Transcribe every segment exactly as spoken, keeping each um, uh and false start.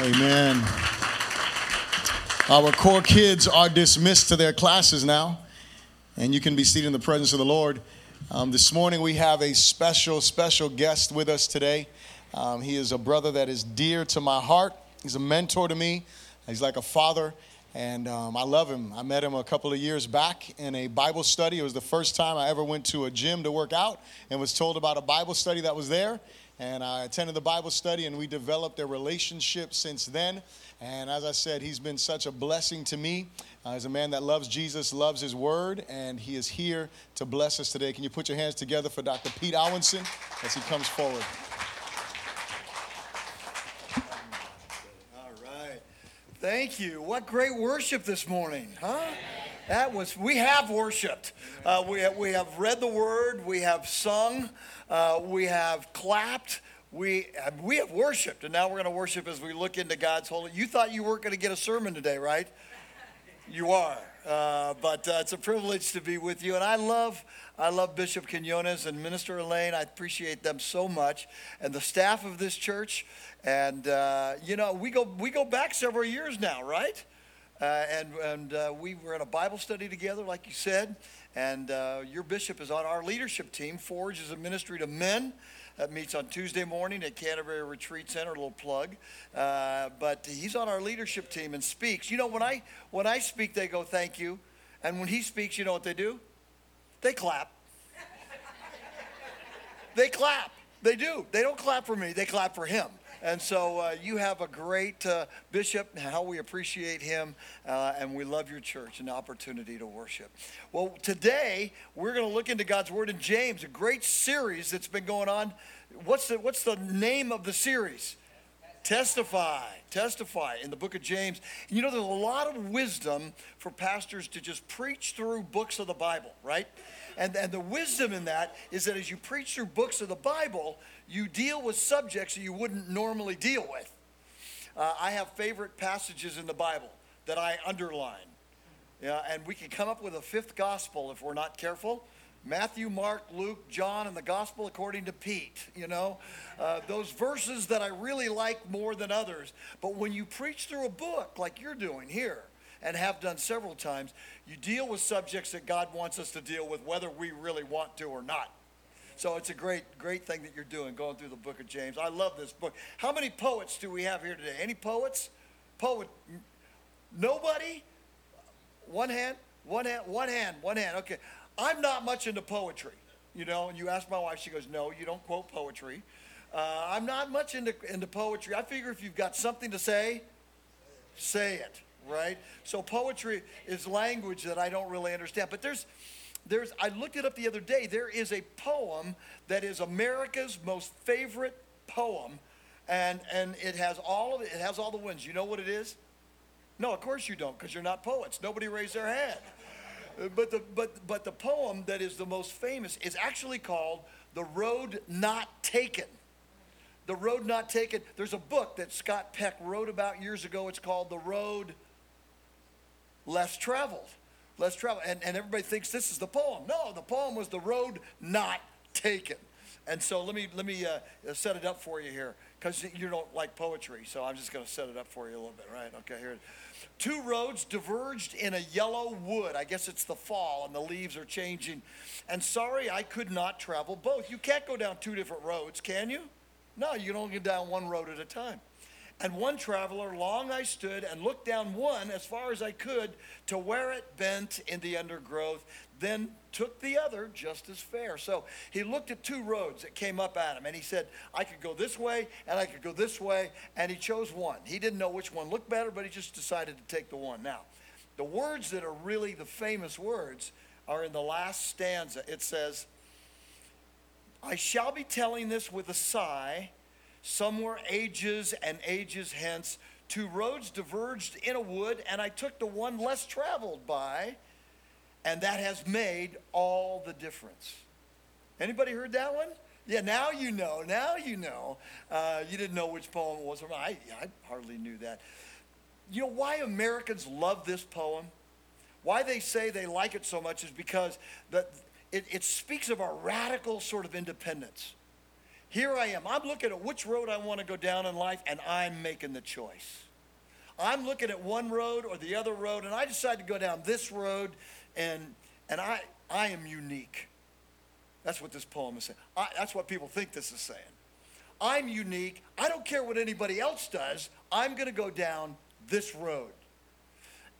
Amen. Our core kids are dismissed to their classes now, and you can be seated in the presence of the Lord. Um, this morning we have a special, special guest with us today. Um, he is a brother that is dear to my heart. He's a mentor to me. He's like a father, and um, I love him. I met him a couple of years back in a Bible study. It was the first time I ever went to a gym to work out and was told about a Bible study that was there. And I attended the Bible study, and we developed a relationship since then. And as I said, he's been such a blessing to me. Uh, he's a man that loves Jesus, loves his word, and he is here to bless us today. Can you put your hands together for Doctor Pete Alwinson as he comes forward? All right. Thank you. What great worship this morning, huh? That was, we have worshiped. Uh, we, have, we have read the word. We have sung. Uh, we have clapped. We, we have worshiped. And now we're going to worship as we look into God's holy. You thought you weren't going to get a sermon today, right? You are. Uh, but uh, it's a privilege to be with you. And I love, I love Bishop Quinones and Minister Elaine. I appreciate them so much. And the staff of this church. And, uh, you know, we go, we go back several years now, right? Uh, and and uh, we were in a Bible study together, like you said, and uh, your bishop is on our leadership team. Forge is a ministry to men that meets on Tuesday morning at Canterbury Retreat Center, a little plug. Uh, but he's on our leadership team and speaks. You know, when I when I speak, they go, thank you. And when he speaks, you know what they do? They clap. They clap. They do. They don't clap for me. They clap for him. And so uh, you have a great uh, bishop, and how we appreciate him, uh, and we love your church and the opportunity to worship. Well, today we're going to look into God's Word in James, a great series that's been going on. What's the, what's the name of the series? Testify, testify in the book of James. And you know, there's a lot of wisdom for pastors to just preach through books of the Bible, right? And, and the wisdom in that is that as you preach through books of the Bible, you deal with subjects that you wouldn't normally deal with. Uh, I have favorite passages in the Bible that I underline. Yeah, and we can come up with a fifth gospel if we're not careful. Matthew, Mark, Luke, John, and the gospel according to Pete, you know. Uh, those verses that I really like more than others. But when you preach through a book like you're doing here, and have done several times, you deal with subjects that God wants us to deal with, whether we really want to or not. So it's a great, great thing that you're doing, going through the book of James. I love this book. How many poets do we have here today? Any poets? Poet? Nobody? One hand? One hand? One hand? One hand. Okay. I'm not much into poetry, you know. And you ask my wife, she goes, no, you don't quote poetry. Uh, I'm not much into, into poetry. I figure if you've got something to say, say it. Right? So poetry is language that I don't really understand. But there's, there's. I looked it up the other day. There is a poem that is America's most favorite poem, and and it has all of it. It has all the wins. You know what it is? No, of course you don't, because you're not poets. Nobody raised their hand. But the but but the poem that is the most famous is actually called "The Road Not Taken." The Road Not Taken. There's a book that Scott Peck wrote about years ago. It's called "The Road." Less traveled, less traveled. And, and everybody thinks this is the poem. No, the poem was The Road Not Taken. And so let me let me uh, set it up for you here, because you don't like poetry, so I'm just going to set it up for you a little bit, right? Okay, here it is. Two roads diverged in a yellow wood. I guess it's the fall and the leaves are changing. And sorry I could not travel both. You can't go down two different roads, can you? No, you don't get down one road at a time. And one traveler, long I stood and looked down one as far as I could to where it bent in the undergrowth, then took the other just as fair. So he looked at two roads that came up at him, and he said, I could go this way and I could go this way, and he chose one. He didn't know which one looked better, but he just decided to take the one. Now, the words that are really the famous words are in the last stanza. It says, I shall be telling this with a sigh, somewhere ages and ages hence, two roads diverged in a wood, and I took the one less traveled by, and that has made all the difference. Anybody heard that one? Yeah, now you know, now you know. Uh, you didn't know which poem it was. I, I hardly knew that. You know why Americans love this poem? Why they say they like it so much is because the, it, it speaks of our radical sort of independence. Here I am. I'm looking at which road I want to go down in life, and I'm making the choice. I'm looking at one road or the other road, and I decide to go down this road, and and I I am unique. That's what this poem is saying. I, that's what people think this is saying. I'm unique. I don't care what anybody else does. I'm going to go down this road.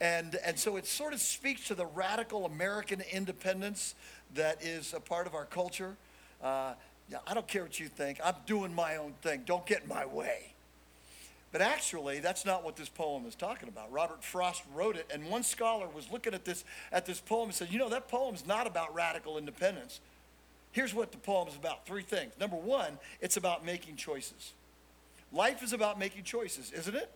And and so it sort of speaks to the radical American independence that is a part of our culture. Uh, yeah, I don't care what you think. I'm doing my own thing. Don't get in my way. But actually, that's not what this poem is talking about. Robert Frost wrote it, and one scholar was looking at this at this poem and said, you know, that poem's not about radical independence. Here's what the poem's about, three things. Number one, it's about making choices. Life is about making choices, isn't it?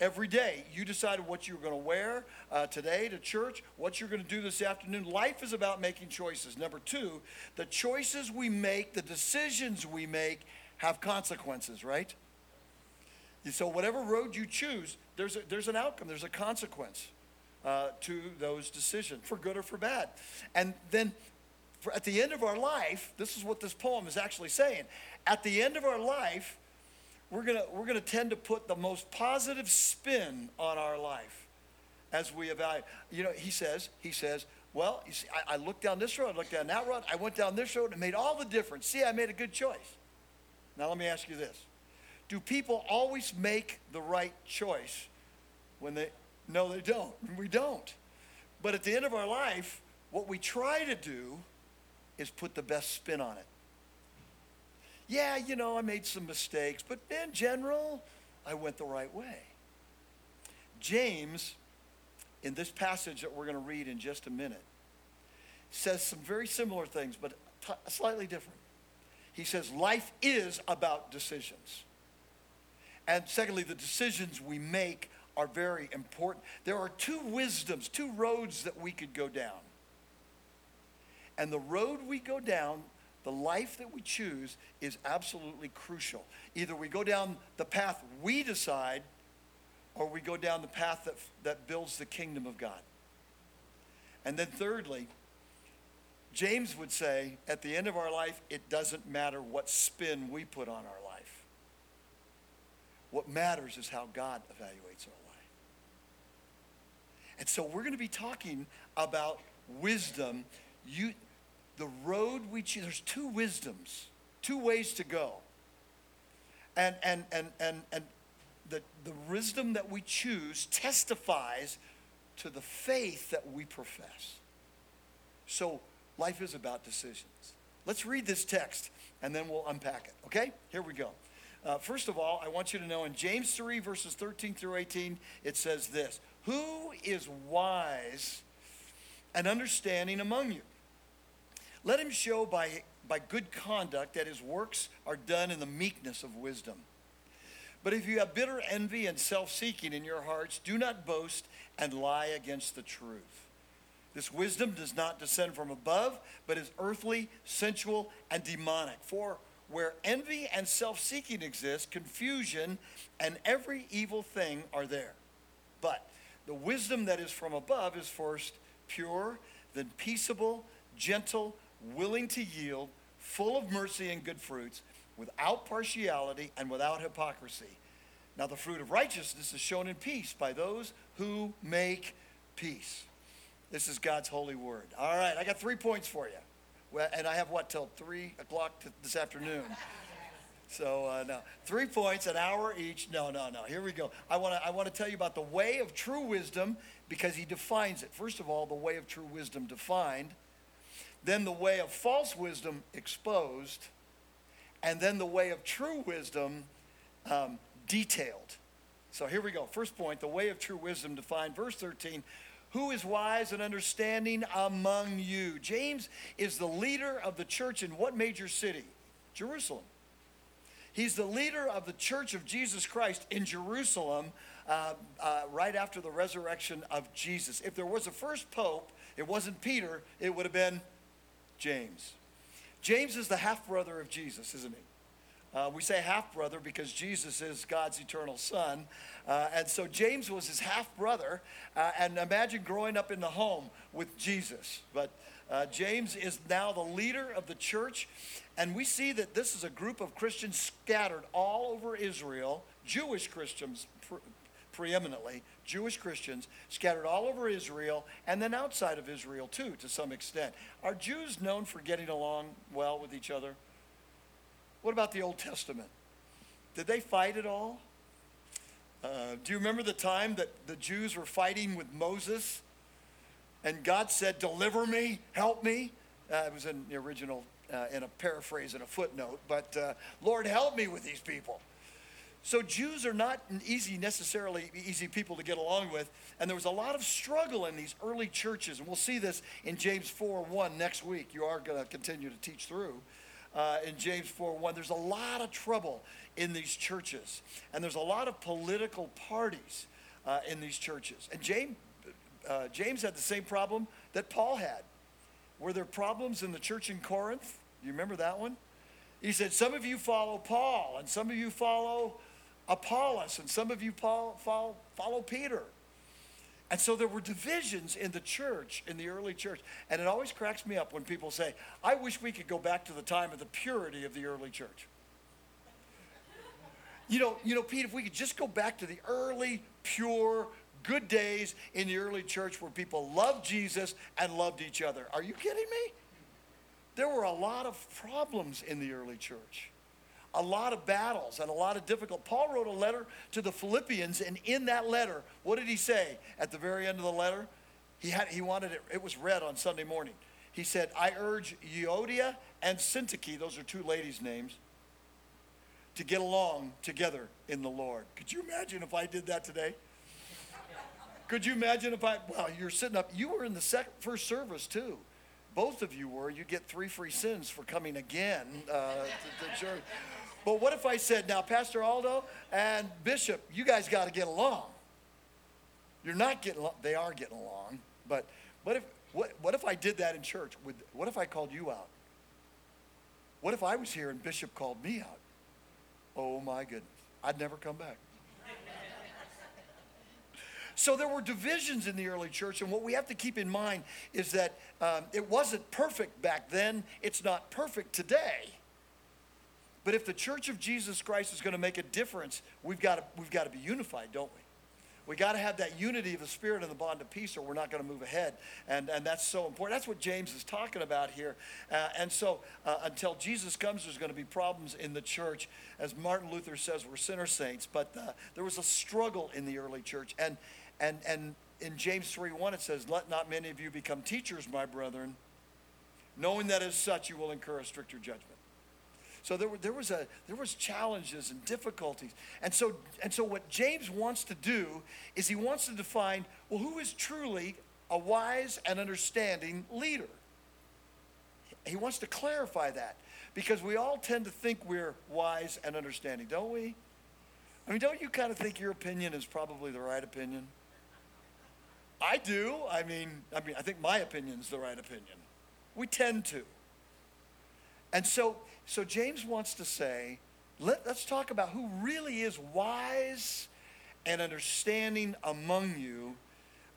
Every day, you decide what you're going to wear uh, today to church, what you're going to do this afternoon. Life is about making choices. Number two, the choices we make, the decisions we make have consequences, right? And so whatever road you choose, there's a, there's an outcome, there's a consequence uh, to those decisions, for good or for bad. And then for, at the end of our life, this is what this poem is actually saying. At the end of our life, We're gonna we're gonna tend to put the most positive spin on our life as we evaluate. You know, he says, he says, well, you see, I, I looked down this road, I looked down that road, I went down this road and made all the difference. See, I made a good choice. Now let me ask you this. Do people always make the right choice when they no they don't? We don't. But at the end of our life, what we try to do is put the best spin on it. Yeah, you know, I made some mistakes, but in general, I went the right way. James, in this passage that we're going to read in just a minute, says some very similar things, but t- slightly different. He says, life is about decisions. And secondly, the decisions we make are very important. There are two wisdoms, two roads that we could go down. And the road we go down, the life that we choose, is absolutely crucial. Either we go down the path we decide, or we go down the path that, that builds the kingdom of God. And then thirdly, James would say, at the end of our life, it doesn't matter what spin we put on our life. What matters is how God evaluates our life. And so we're going to be talking about wisdom. You... The road we choose, there's two wisdoms, two ways to go. And and and and and the the wisdom that we choose testifies to the faith that we profess. So life is about decisions. Let's read this text and then we'll unpack it. Okay? Here we go. Uh, first of all, I want you to know in James three, verses thirteen through eighteen, it says this: who is wise and understanding among you? Let him show by, by good conduct that his works are done in the meekness of wisdom. But if you have bitter envy and self-seeking in your hearts, do not boast and lie against the truth. This wisdom does not descend from above, but is earthly, sensual, and demonic. For where envy and self-seeking exist, confusion and every evil thing are there. But the wisdom that is from above is first pure, then peaceable, gentle, willing to yield, full of mercy and good fruits, without partiality and without hypocrisy. Now the fruit of righteousness is shown in peace by those who make peace. This is God's holy word. All right, I got three points for you. Well, and I have what, till three o'clock t- this afternoon? So, uh, no, three points, an hour each. No, no, no, here we go. I want to I want to tell you about the way of true wisdom because he defines it. First of all, the way of true wisdom defined. Then the way of false wisdom exposed, and then the way of true wisdom um, detailed. So here we go. First point, the way of true wisdom defined. Verse thirteen, who is wise and understanding among you? James is the leader of the church in what major city? Jerusalem. He's the leader of the church of Jesus Christ in Jerusalem uh, uh, right after the resurrection of Jesus. If there was a first pope, it wasn't Peter, it would have been James. James is the half-brother of Jesus, isn't he? Uh, we say half-brother because Jesus is God's eternal son. Uh, and so James was his half-brother. Uh, and imagine growing up in the home with Jesus. But uh, James is now the leader of the church. And we see that this is a group of Christians scattered all over Israel, Jewish Christians pre- preeminently, Jewish Christians scattered all over Israel and then outside of Israel too, to some extent. Are Jews known for getting along well with each other? What about the Old Testament? Did they fight at all? Uh, do you remember the time that the Jews were fighting with Moses? And God said, deliver me, help me. Uh, it was in the original, uh, in a paraphrase and a footnote, but uh, Lord, help me with these people. So Jews are not an easy, necessarily easy people to get along with. And there was a lot of struggle in these early churches. And we'll see this in James four one next week. You are going to continue to teach through. Uh, in James four one, there's a lot of trouble in these churches. And there's a lot of political parties uh, in these churches. And James, uh, James had the same problem that Paul had. Were there problems in the church in Corinth? You remember that one? He said, some of you follow Paul, and some of you follow Apollos, and some of you follow, follow, follow Peter. And so there were divisions in the church, in the early church. And it always cracks me up when people say, I wish we could go back to the time of the purity of the early church. You know, you know, Pete, if we could just go back to the early, pure, good days in the early church where people loved Jesus and loved each other. Are you kidding me? There were a lot of problems in the early church. A lot of battles and a lot of difficult. Paul wrote a letter to the Philippians, and in that letter, what did he say at the very end of the letter? He had he wanted it, it was read on Sunday morning. He said, I urge Euodia and Syntyche, those are two ladies' names, to get along together in the Lord. Could you imagine if I did that today? Could you imagine if I, well, you're sitting up, you were in the second, first service too. Both of you were, you get three free sins for coming again uh, to the church. But what if I said, now, Pastor Aldo and Bishop, you guys got to get along. You're not getting along. They are getting along. But what if what, what if I did that in church? Would, what if I called you out? What if I was here and Bishop called me out? Oh, my goodness. I'd never come back. So there were divisions in the early church, and what we have to keep in mind is that um, it wasn't perfect back then. It's not perfect today. But if the church of Jesus Christ is going to make a difference, we've got to, we've got to be unified, don't we? We've got to have that unity of the Spirit and the bond of peace, or we're not going to move ahead. And, and that's so important. That's what James is talking about here. Uh, and so uh, until Jesus comes, there's going to be problems in the church. As Martin Luther says, we're sinner saints. But uh, there was a struggle in the early church. And and and in James three one, it says, let not many of you become teachers, my brethren, knowing that as such you will incur a stricter judgment. So there were there was a there was challenges and difficulties. And so and so what James wants to do is he wants to define, well, who is truly a wise and understanding leader? He wants to clarify that, because we all tend to think we're wise and understanding, don't we? I mean, don't you kind of think your opinion is probably the right opinion? I do. I mean, I mean, I think my opinion is the right opinion. We tend to. And so So James wants to say, let, let's talk about who really is wise and understanding among you.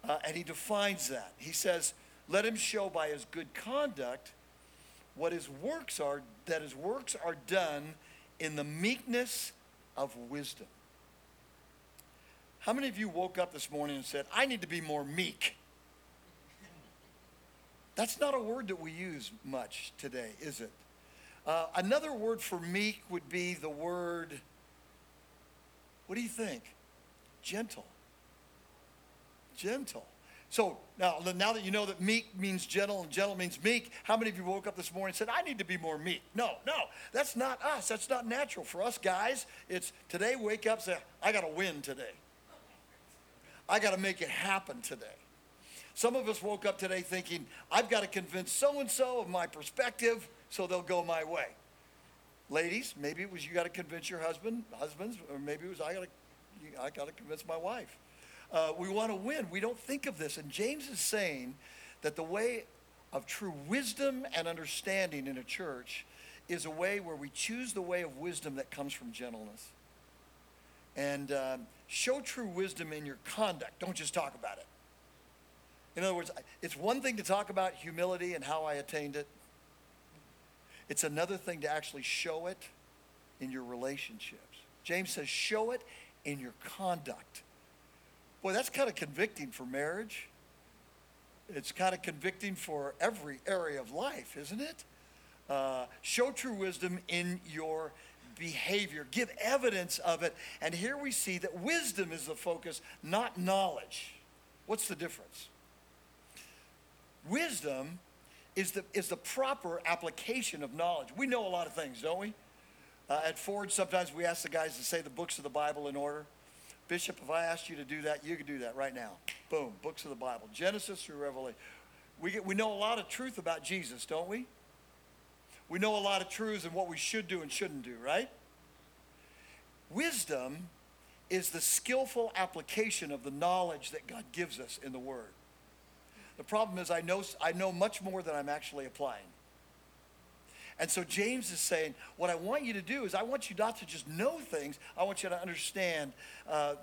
Uh, and he defines that. He says, let him show by his good conduct what his works are, that his works are done in the meekness of wisdom. How many of you woke up this morning and said, I need to be more meek? That's not a word that we use much today, is it? Uh, another word for meek would be the word, what do you think? Gentle. Gentle. So now, now that you know that meek means gentle and gentle means meek, how many of you woke up this morning and said, I need to be more meek? No, no, that's not us. That's not natural for us guys. It's today, wake up, say, I got to win today. I got to make it happen today. Some of us woke up today thinking, I've got to convince so-and-so of my perspective, so they'll go my way. Ladies, maybe it was you got to convince your husband, husbands, or maybe it was I got to, I got to convince my wife. Uh, we want to win. We don't think of this. And James is saying that the way of true wisdom and understanding in a church is a way where we choose the way of wisdom that comes from gentleness. And um, show true wisdom in your conduct. Don't just talk about it. In other words, it's one thing to talk about humility and how I attained it. It's another thing to actually show it in your relationships. James says, show it in your conduct. Boy, that's kind of convicting for marriage. It's kind of convicting for every area of life, isn't it? Uh, show true wisdom in your behavior. Give evidence of it. And here we see that wisdom is the focus, not knowledge. What's the difference? Wisdom is the, is the proper application of knowledge. We know a lot of things, don't we? Uh, at Forge, sometimes we ask the guys to say the books of the Bible in order. Bishop, if I asked you to do that, you could do that right now. Boom, books of the Bible, Genesis through Revelation. We get, we know a lot of truth about Jesus, don't we? We know a lot of truths and what we should do and shouldn't do, right? Wisdom is the skillful application of the knowledge that God gives us in the Word. The problem is I know, I know much more than I'm actually applying. And so James is saying, what I want you to do is I want you not to just know things. I want you to understand uh,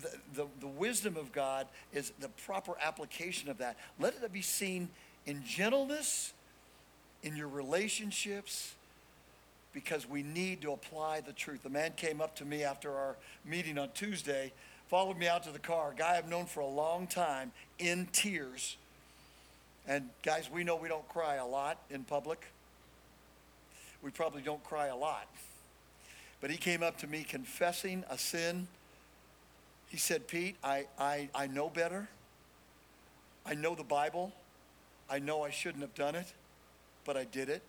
the, the, the wisdom of God is the proper application of that. Let it be seen in gentleness, in your relationships, because we need to apply the truth. A man came up to me after our meeting on Tuesday, followed me out to the car, a guy I've known for a long time, in tears. And guys, we know we don't cry a lot in public. We probably don't cry a lot. But he came up to me confessing a sin. He said, Pete, I, I, I know better. I know the Bible. I know I shouldn't have done it, but I did it.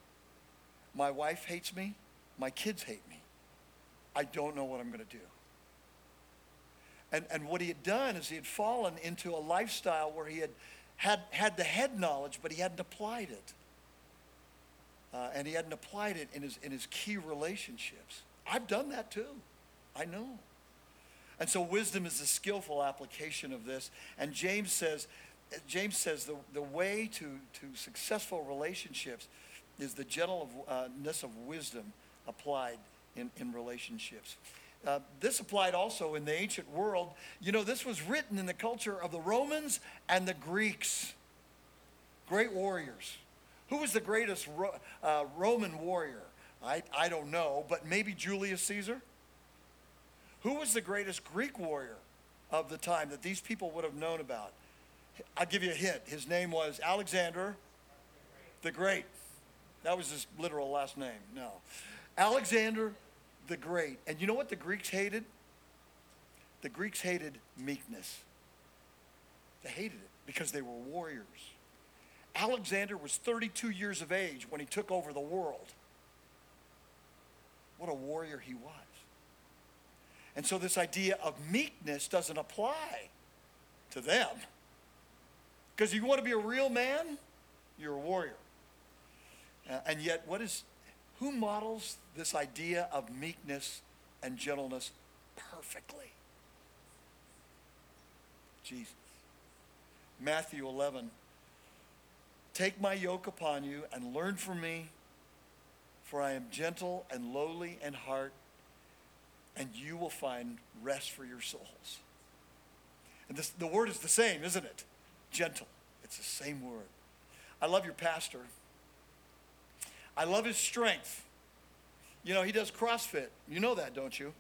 My wife hates me. My kids hate me. I don't know what I'm going to do. And, and what he had done is he had fallen into a lifestyle where he had had, had the head knowledge, but he hadn't applied it. Uh, and he hadn't applied it in his in his key relationships. I've done that too. I know. And so wisdom is the skillful application of this. And James says, James says the, the way to, to successful relationships is the gentleness of wisdom applied in, in relationships. Uh, this applied also in the ancient world. You know, this was written in the culture of the Romans and the Greeks. Great warriors. Who was the greatest Ro- uh, Roman warrior? I, I don't know, but maybe Julius Caesar? Who was the greatest Greek warrior of the time that these people would have known about? I'll give you a hint. His name was Alexander the Great. That was his literal last name, no. Alexander the Great. And you know what the Greeks hated? The Greeks hated meekness. They hated it because they were warriors. Alexander was thirty-two years of age when he took over the world. What a warrior he was. And so this idea of meekness doesn't apply to them. Because if you want to be a real man, you're a warrior. Uh, and yet, what is, who models this idea of meekness and gentleness perfectly? Jesus. Matthew eleven. Take my yoke upon you and learn from me, for I am gentle and lowly in heart, and you will find rest for your souls. And this, the word is the same, isn't it? Gentle. It's the same word. I love your pastor. I love his strength. You know, he does CrossFit. You know that, don't you?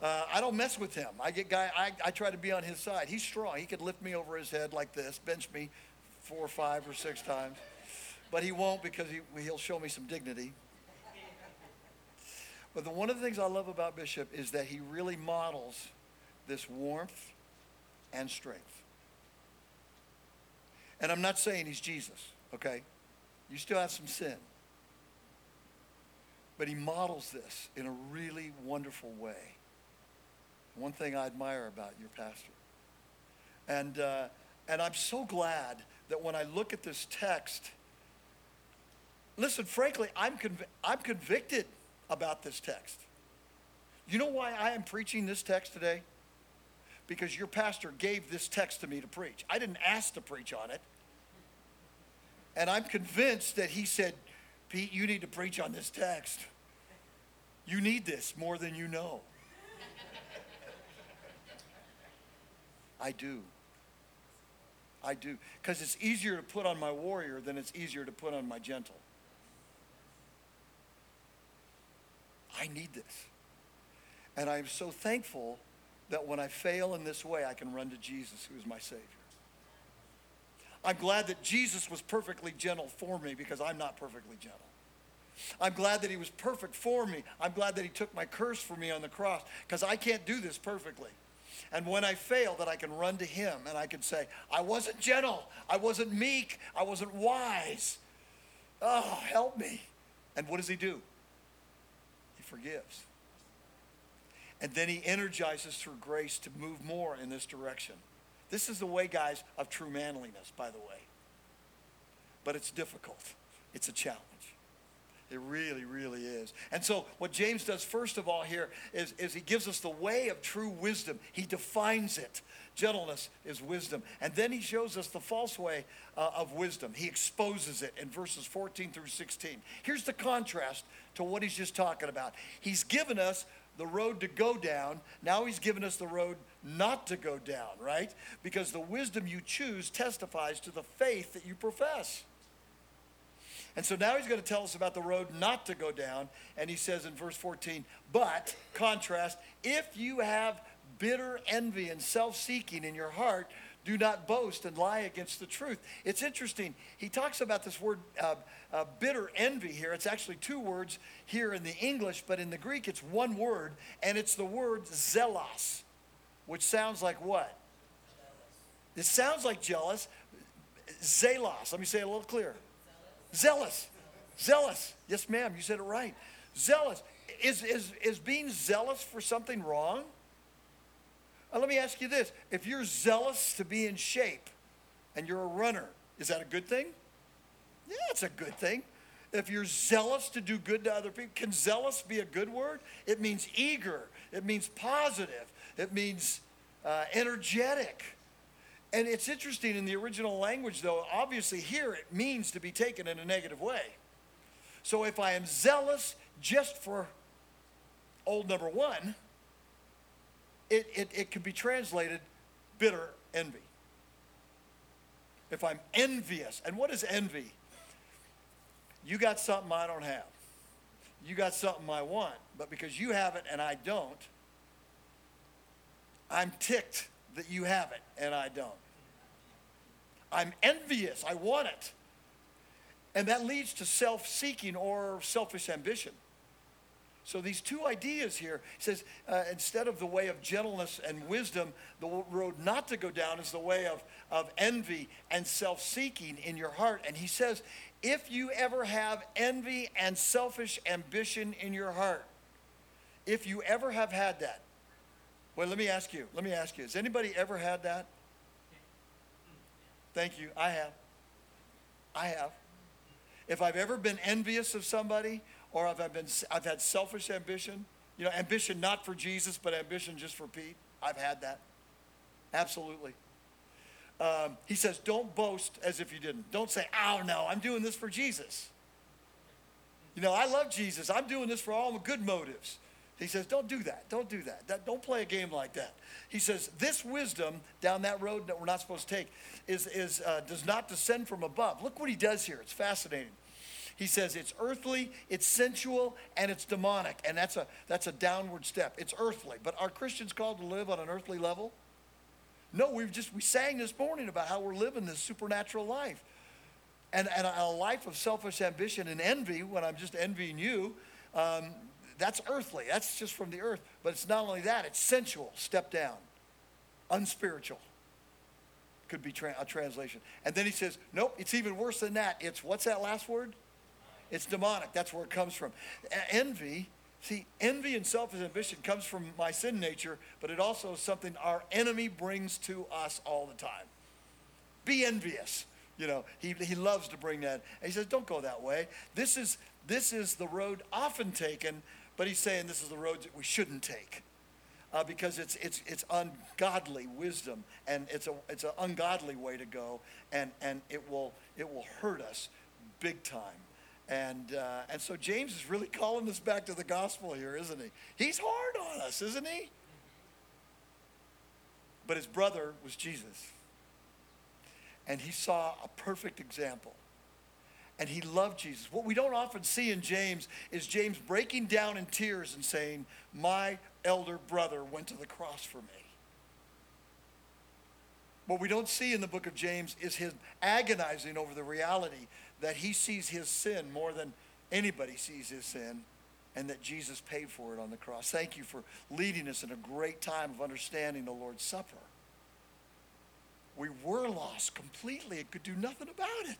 Uh, I don't mess with him. I get guy. I, I try to be on his side. He's strong. He could lift me over his head like this, bench me four or five or six times, but he won't because he, he'll show me some dignity. But the, one of the things I love about Bishop is that he really models this warmth and strength. And I'm not saying he's Jesus, okay? You still have some sin. But he models this in a really wonderful way. One thing I admire about your pastor. And, uh, and I'm so glad that when I look at this text, listen, frankly, I'm conv- I'm convicted about this text. You know why I am preaching this text today? Because your pastor gave this text to me to preach. I didn't ask to preach on it. And I'm convinced that he said, Pete, you need to preach on this text. You need this more than you know. I do. I do. Because it's easier to put on my warrior than it's easier to put on my gentle. I need this. And I am so thankful that when I fail in this way, I can run to Jesus, who is my Savior. I'm glad that Jesus was perfectly gentle for me because I'm not perfectly gentle. I'm glad that he was perfect for me. I'm glad that he took my curse for me on the cross because I can't do this perfectly. And when I fail, that I can run to him and I can say, I wasn't gentle. I wasn't meek. I wasn't wise. Oh, help me. And what does he do? He forgives. And then he energizes through grace to move more in this direction. This is the way, guys, of true manliness, by the way. But it's difficult. It's a challenge. It really, really is. And so what James does first of all here is, is he gives us the way of true wisdom. He defines it. Gentleness is wisdom. And then he shows us the false way uh, of wisdom. He exposes it in verses fourteen through sixteen. Here's the contrast to what he's just talking about. He's given us the road to go down. Now he's given us the road not to go down, right? Because the wisdom you choose testifies to the faith that you profess. And so now he's going to tell us about the road not to go down. And he says in verse fourteen, but, contrast, if you have bitter envy and self-seeking in your heart, do not boast and lie against the truth. It's interesting. He talks about this word uh, uh, bitter envy here. It's actually two words here in the English, but in the Greek it's one word, and it's the word zealous, which sounds like what? Jealous. It sounds like jealous. Zealous. Let me say it a little clearer. Zealous. Zealous. Zealous. Yes, ma'am, you said it right. Zealous. Is, is, is being zealous for something wrong? Let me ask you this. If you're zealous to be in shape and you're a runner, is that a good thing? Yeah, it's a good thing. If you're zealous to do good to other people, can zealous be a good word? It means eager. It means positive. It means uh, energetic. And it's interesting in the original language, though, obviously here it means to be taken in a negative way. So if I am zealous just for old number one, It, it, it can be translated bitter envy. If I'm envious, and what is envy? You got something I don't have. You got something I want, but because you have it and I don't, I'm ticked that you have it and I don't. I'm envious. I want it. And that leads to self-seeking or selfish ambition. So these two ideas here, he says, uh, instead of the way of gentleness and wisdom, the road not to go down is the way of, of envy and self-seeking in your heart. And he says, if you ever have envy and selfish ambition in your heart, if you ever have had that, well, let me ask you, let me ask you, has anybody ever had that? Thank you. I have. I have. If I've ever been envious of somebody, or if I've been, I've had selfish ambition, you know, ambition not for Jesus, but ambition just for Pete. I've had that, absolutely. Um, he says, don't boast as if you didn't. Don't say, oh, no, I'm doing this for Jesus. You know, I love Jesus. I'm doing this for all my good motives. He says, don't do that. Don't do that. that. Don't play a game like that. He says, this wisdom down that road that we're not supposed to take is, is uh, does not descend from above. Look what he does here. It's fascinating. He says it's earthly, it's sensual, and it's demonic. And that's a that's a downward step. It's earthly. But are Christians called to live on an earthly level? No, we've just we sang this morning about how we're living this supernatural life. And, and a life of selfish ambition and envy, when I'm just envying you, um, that's earthly. That's just from the earth. But it's not only that, it's sensual, step down, unspiritual. Could be tra- a translation. And then he says, nope, it's even worse than that. It's, what's that last word? It's demonic. That's where it comes from. Envy, see, envy and selfish ambition comes from my sin nature, but it also is something our enemy brings to us all the time. Be envious. You know, he, he loves to bring that. And he says, don't go that way. This is, this is the road often taken, but he's saying this is the road that we shouldn't take uh, because it's, it's, it's ungodly wisdom, and it's a, it's an ungodly way to go, and, and it will, it will hurt us big time. And uh, and so James is really calling us back to the gospel here, isn't he? He's hard on us, isn't he? But his brother was Jesus. And he saw a perfect example. And he loved Jesus. What we don't often see in James is James breaking down in tears and saying, my elder brother went to the cross for me. What we don't see in the book of James is his agonizing over the reality that he sees his sin more than anybody sees his sin, and that Jesus paid for it on the cross. Thank you for leading us in a great time of understanding the Lord's Supper. We were lost completely and could do nothing about it.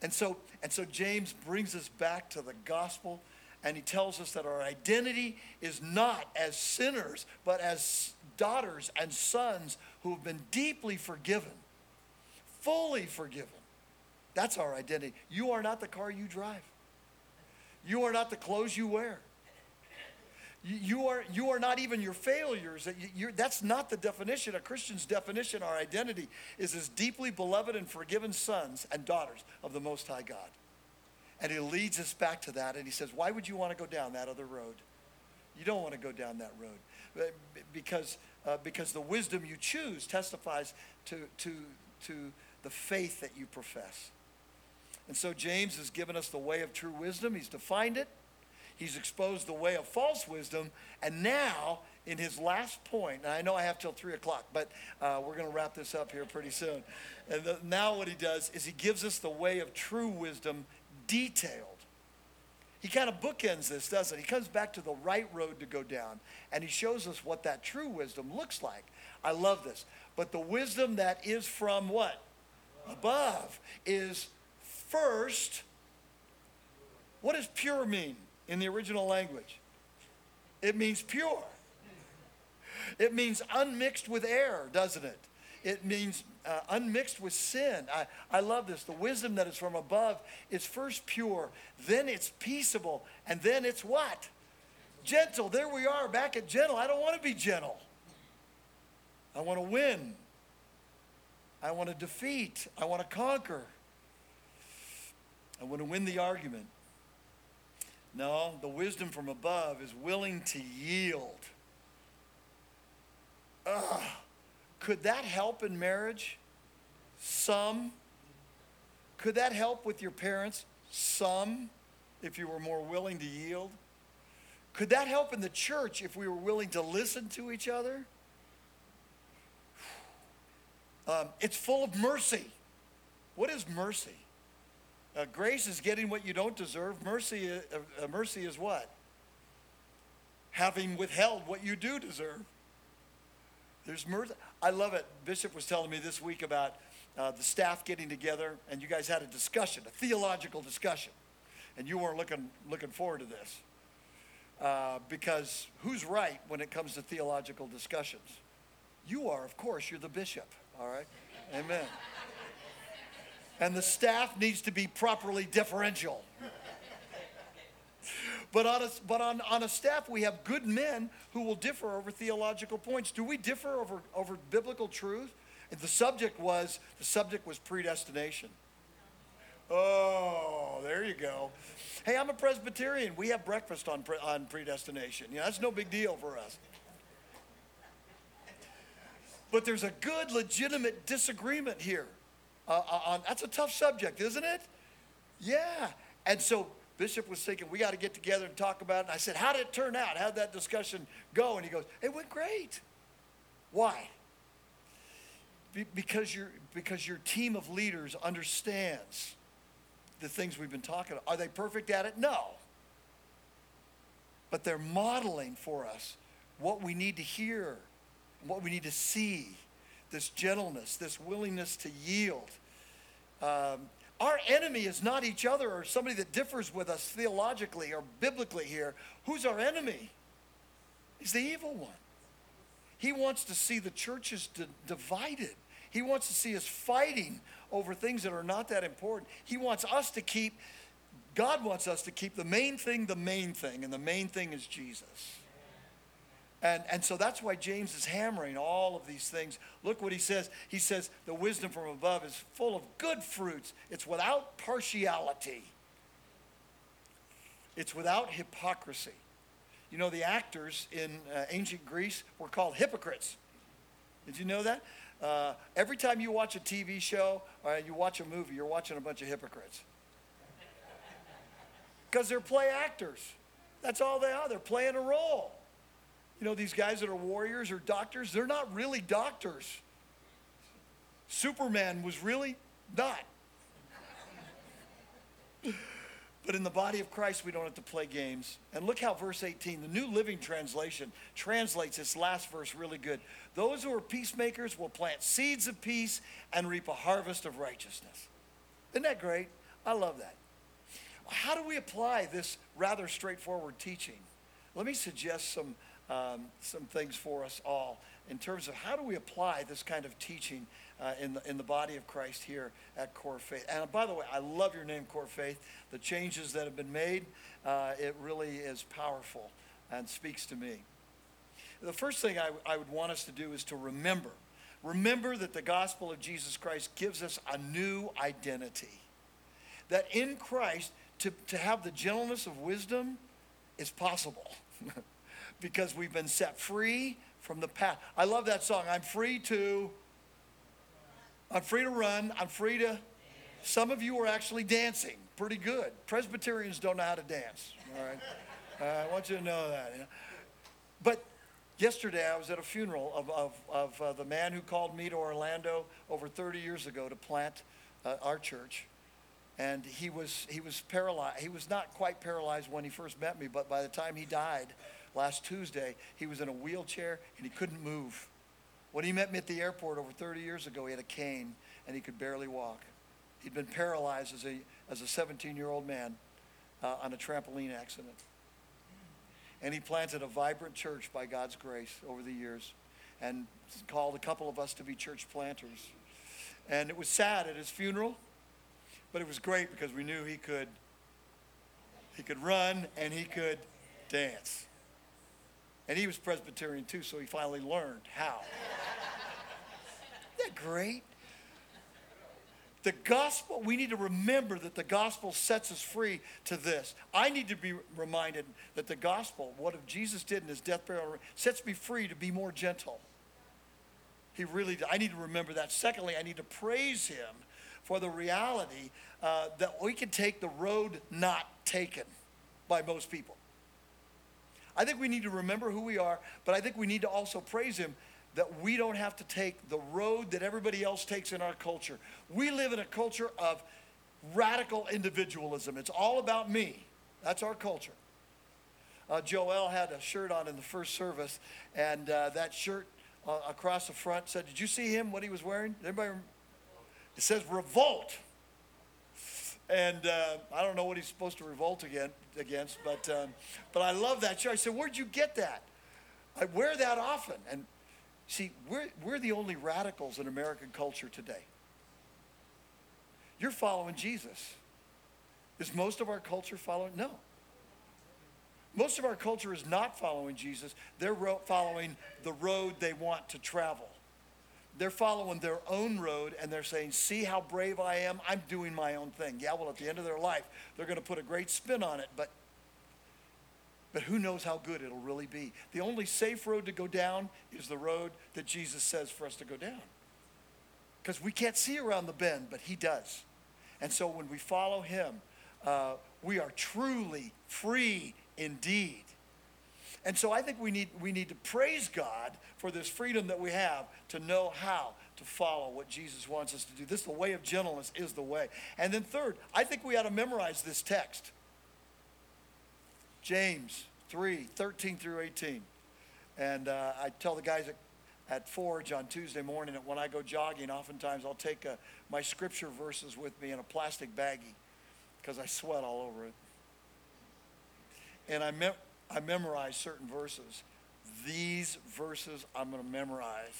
And so, and so James brings us back to the gospel, and he tells us that our identity is not as sinners, but as daughters and sons who have been deeply forgiven, fully forgiven. That's our identity. You are not the car you drive. You are not the clothes you wear. You, you, are, you are not even your failures. You, you're, that's not the definition. A Christian's definition, our identity, is as deeply beloved and forgiven sons and daughters of the Most High God. And he leads us back to that, and he says, why would you want to go down that other road? You don't want to go down that road because, uh, because the wisdom you choose testifies to, to, to the faith that you profess. And so James has given us the way of true wisdom. He's defined it. He's exposed the way of false wisdom. And now, in his last point, and I know I have till three o'clock, but uh, we're going to wrap this up here pretty soon. And the, now what he does is he gives us the way of true wisdom detailed. He kind of bookends this, doesn't he? He comes back to the right road to go down, and he shows us what that true wisdom looks like. I love this. But the wisdom that is from what? Above is... First, what does pure mean in the original language? It means pure. It means unmixed with error, doesn't it? It means uh, unmixed with sin. I, I love this. The wisdom that is from above is first pure, then it's peaceable, and then it's what? Gentle. There we are, back at gentle. I don't want to be gentle. I want to win. I want to defeat. I want to conquer. I want to win the argument. No, the wisdom from above is willing to yield. Ugh. Could that help in marriage? Some. Could that help with your parents? Some, if you were more willing to yield. Could that help in the church if we were willing to listen to each other? Um, it's full of mercy. What is mercy? Uh, grace is getting what you don't deserve. Mercy, uh, uh, mercy is what? Having withheld what you do deserve. There's mercy. I love it. Bishop was telling me this week about uh, the staff getting together, and you guys had a discussion, a theological discussion, and you weren't looking looking forward to this uh, because who's right when it comes to theological discussions? You are, of course. You're the bishop. All right. Amen. And the staff needs to be properly deferential. But on a, but on, on a staff, we have good men who will differ over theological points. Do we differ over, over biblical truth? And the subject was, the subject was predestination. Oh, there you go. Hey, I'm a Presbyterian. We have breakfast on, pre, on predestination. You know, that's no big deal for us. But there's a good, legitimate disagreement here. Uh, on, that's a tough subject, isn't it? Yeah. And so Bishop was thinking, we got to get together and talk about it. And I said, how did it turn out? How did that discussion go? And he goes, it went great. Why? Be- because, you're, because your team of leaders understands the things we've been talking about. Are they perfect at it? No. But they're modeling for us what we need to hear, what we need to see. This gentleness, this willingness to yield. Um, our enemy is not each other or somebody that differs with us theologically or biblically here. Who's our enemy? He's the evil one. He wants to see the churches d- divided. He wants to see us fighting over things that are not that important. He wants us to keep, God wants us to keep the main thing the main thing, and the main thing is Jesus. And, and so that's why James is hammering all of these things. Look what he says. He says, the wisdom from above is full of good fruits. It's without partiality. It's without hypocrisy. You know, the actors in uh, ancient Greece were called hypocrites. Did you know that? Uh, every time you watch a T V show or you watch a movie, you're watching a bunch of hypocrites. Because they're play actors. That's all they are. They're playing a role. You know, these guys that are warriors or doctors, they're not really doctors. Superman was really not. But in the body of Christ, we don't have to play games. And look how verse eighteen, the New Living Translation, translates this last verse really good. Those who are peacemakers will plant seeds of peace and reap a harvest of righteousness. Isn't that great? I love that. How do we apply this rather straightforward teaching? Let me suggest some um, some things for us all in terms of how do we apply this kind of teaching uh, in the, in the body of Christ here at Core Faith. And by the way, I love your name, Core Faith. The changes that have been made, uh, it really is powerful and speaks to me. The first thing I, w- I would want us to do is to remember. Remember that the gospel of Jesus Christ gives us a new identity. That in Christ, To, to have the gentleness of wisdom is possible because we've been set free from the past. I love that song. I'm free to, I'm free to run. I'm free to, some of you are actually dancing pretty good. Presbyterians don't know how to dance. All right. Uh, I want you to know that. You know? But yesterday I was at a funeral of, of, of uh, the man who called me to Orlando over thirty years ago to plant uh, our church. And he was he was paralyzed. He was not quite paralyzed when he first met me, but by the time he died last Tuesday, he was in a wheelchair and he couldn't move. When he met me at the airport over thirty years ago, he had a cane and he could barely walk. He'd been paralyzed as a as a seventeen-year-old man uh, on a trampoline accident. And he planted a vibrant church by God's grace over the years and called a couple of us to be church planters. And it was sad at his funeral. But it was great because we knew he could he could run and he could dance. And he was Presbyterian too, so he finally learned how. Isn't that great? The gospel, we need to remember that the gospel sets us free to this. I need to be reminded that the gospel, what Jesus did in his death, burial, sets me free to be more gentle. He really did. I need to remember that. Secondly, I need to praise him for the reality uh, that we can take the road not taken by most people. I think we need to remember who we are, but I think we need to also praise him that we don't have to take the road that everybody else takes in our culture. We live in a culture of radical individualism. It's all about me. That's our culture. Uh, Joel had a shirt on in the first service, and uh, that shirt uh, across the front said, did you see him, what he was wearing? Did anybody remember? It says revolt, and uh, I don't know what he's supposed to revolt again, against, but um, but I love that shirt. I said, where'd you get that? I wear that often, and see, we're, we're the only radicals in American culture today. You're following Jesus. Is most of our culture following? No. Most of our culture is not following Jesus. They're ro- following the road they want to travel. They're following their own road, and they're saying, see how brave I am? I'm doing my own thing. Yeah, well, at the end of their life, they're going to put a great spin on it, but but who knows how good it'll really be? The only safe road to go down is the road that Jesus says for us to go down, because we can't see around the bend, but he does. And so when we follow him, uh, we are truly free indeed. And so I think we need we need to praise God for this freedom that we have to know how to follow what Jesus wants us to do. This, the way of gentleness is the way. And then third, I think we ought to memorize this text. James three, thirteen through eighteen. And uh, I tell the guys at, at Forge on Tuesday morning that when I go jogging, oftentimes I'll take a, my scripture verses with me in a plastic baggie because I sweat all over it. And I meant... I memorize certain verses. These verses I'm going to memorize.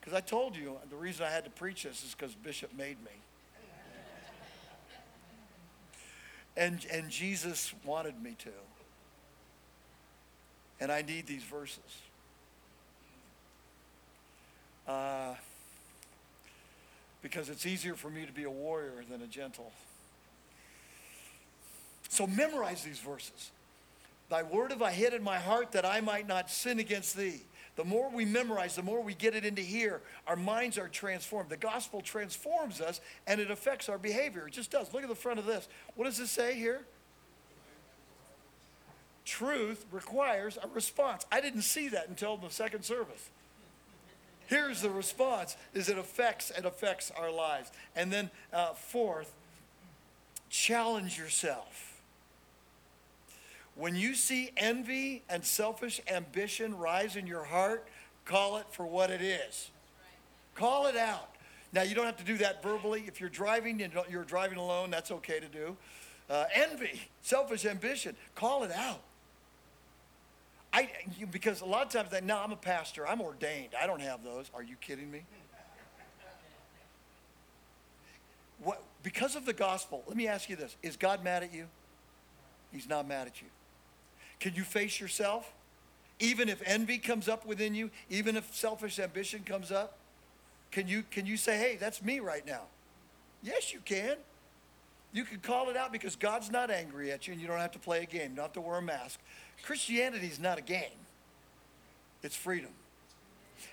Because I told you, the reason I had to preach this is because Bishop made me. and and Jesus wanted me to. And I need these verses. Uh, because it's easier for me to be a warrior than a gentle. So memorize these verses. Thy word have I hid in my heart that I might not sin against thee. The more we memorize, the more we get it into here, our minds are transformed. The gospel transforms us, and it affects our behavior. It just does. Look at the front of this. What does it say here? Truth requires a response. I didn't see that until the second service. Here's the response, is it affects, it affects our lives. And then uh, fourth, challenge yourself. When you see envy and selfish ambition rise in your heart, call it for what it is. Call it out. Now, you don't have to do that verbally. If you're driving and you're driving alone, that's okay to do. Uh, envy, selfish ambition, call it out. I you, because a lot of times, that no, I'm a pastor. I'm ordained. I don't have those. Are you kidding me? What, because of the gospel, let me ask you this. Is God mad at you? He's not mad at you. Can you face yourself? Even if envy comes up within you, even if selfish ambition comes up, can you can you say, hey, that's me right now? Yes, you can. You can call it out because God's not angry at you and you don't have to play a game, you don't have to wear a mask. Christianity is not a game. It's freedom.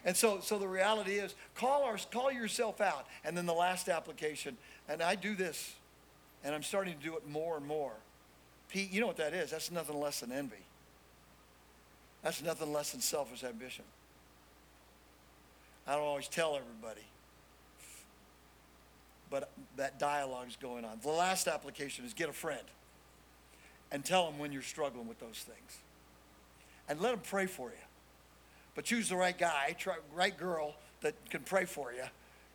And so so the reality is, call, our, call yourself out. And then the last application, and I do this, and I'm starting to do it more and more. Pete, you know what that is. That's nothing less than envy. That's nothing less than selfish ambition. I don't always tell everybody, but that dialogue's going on. The last application is get a friend and tell them when you're struggling with those things. And let them pray for you. But choose the right guy, try, right girl that can pray for you.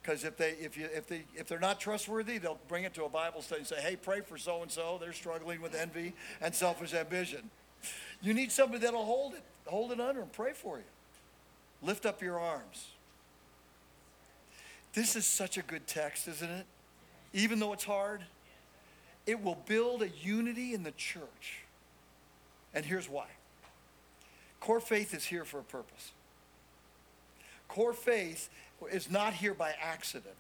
Because if they if you if they if they're not trustworthy, they'll bring it to a Bible study and say, hey, pray for so and so. They're struggling with envy and selfish ambition. You need somebody that'll hold it, hold it under and pray for you. Lift up your arms. This is such a good text, isn't it? Even though it's hard, it will build a unity in the church. And here's why. Core Faith is here for a purpose. Core Faith is not here by accident.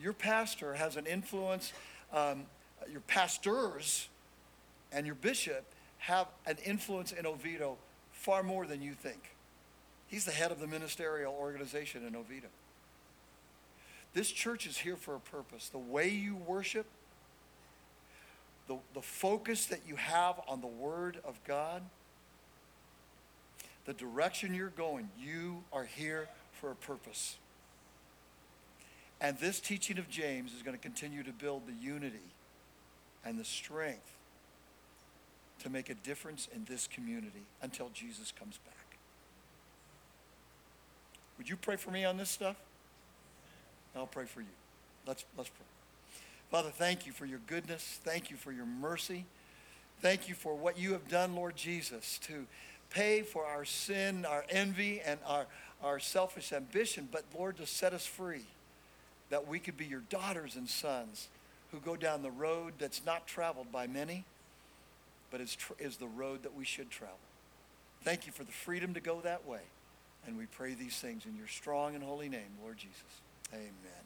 Your pastor has an influence, um, your pastors and your bishop have an influence in Oviedo far more than you think. He's the head of the ministerial organization in Oviedo. This church is here for a purpose. The way you worship, the, the focus that you have on the Word of God, the direction you're going, you are here for a purpose. And this teaching of James is going to continue to build the unity and the strength to make a difference in this community until Jesus comes back. Would you pray for me on this stuff? I'll pray for you. Let's let's pray. Father, thank you for your goodness. Thank you for your mercy. Thank you for what you have done, Lord Jesus, to pay for our sin, our envy, and our, our selfish ambition, but Lord, to set us free, that we could be your daughters and sons who go down the road that's not traveled by many, but is, tr- is the road that we should travel. Thank you for the freedom to go that way, and we pray these things in your strong and holy name, Lord Jesus. Amen.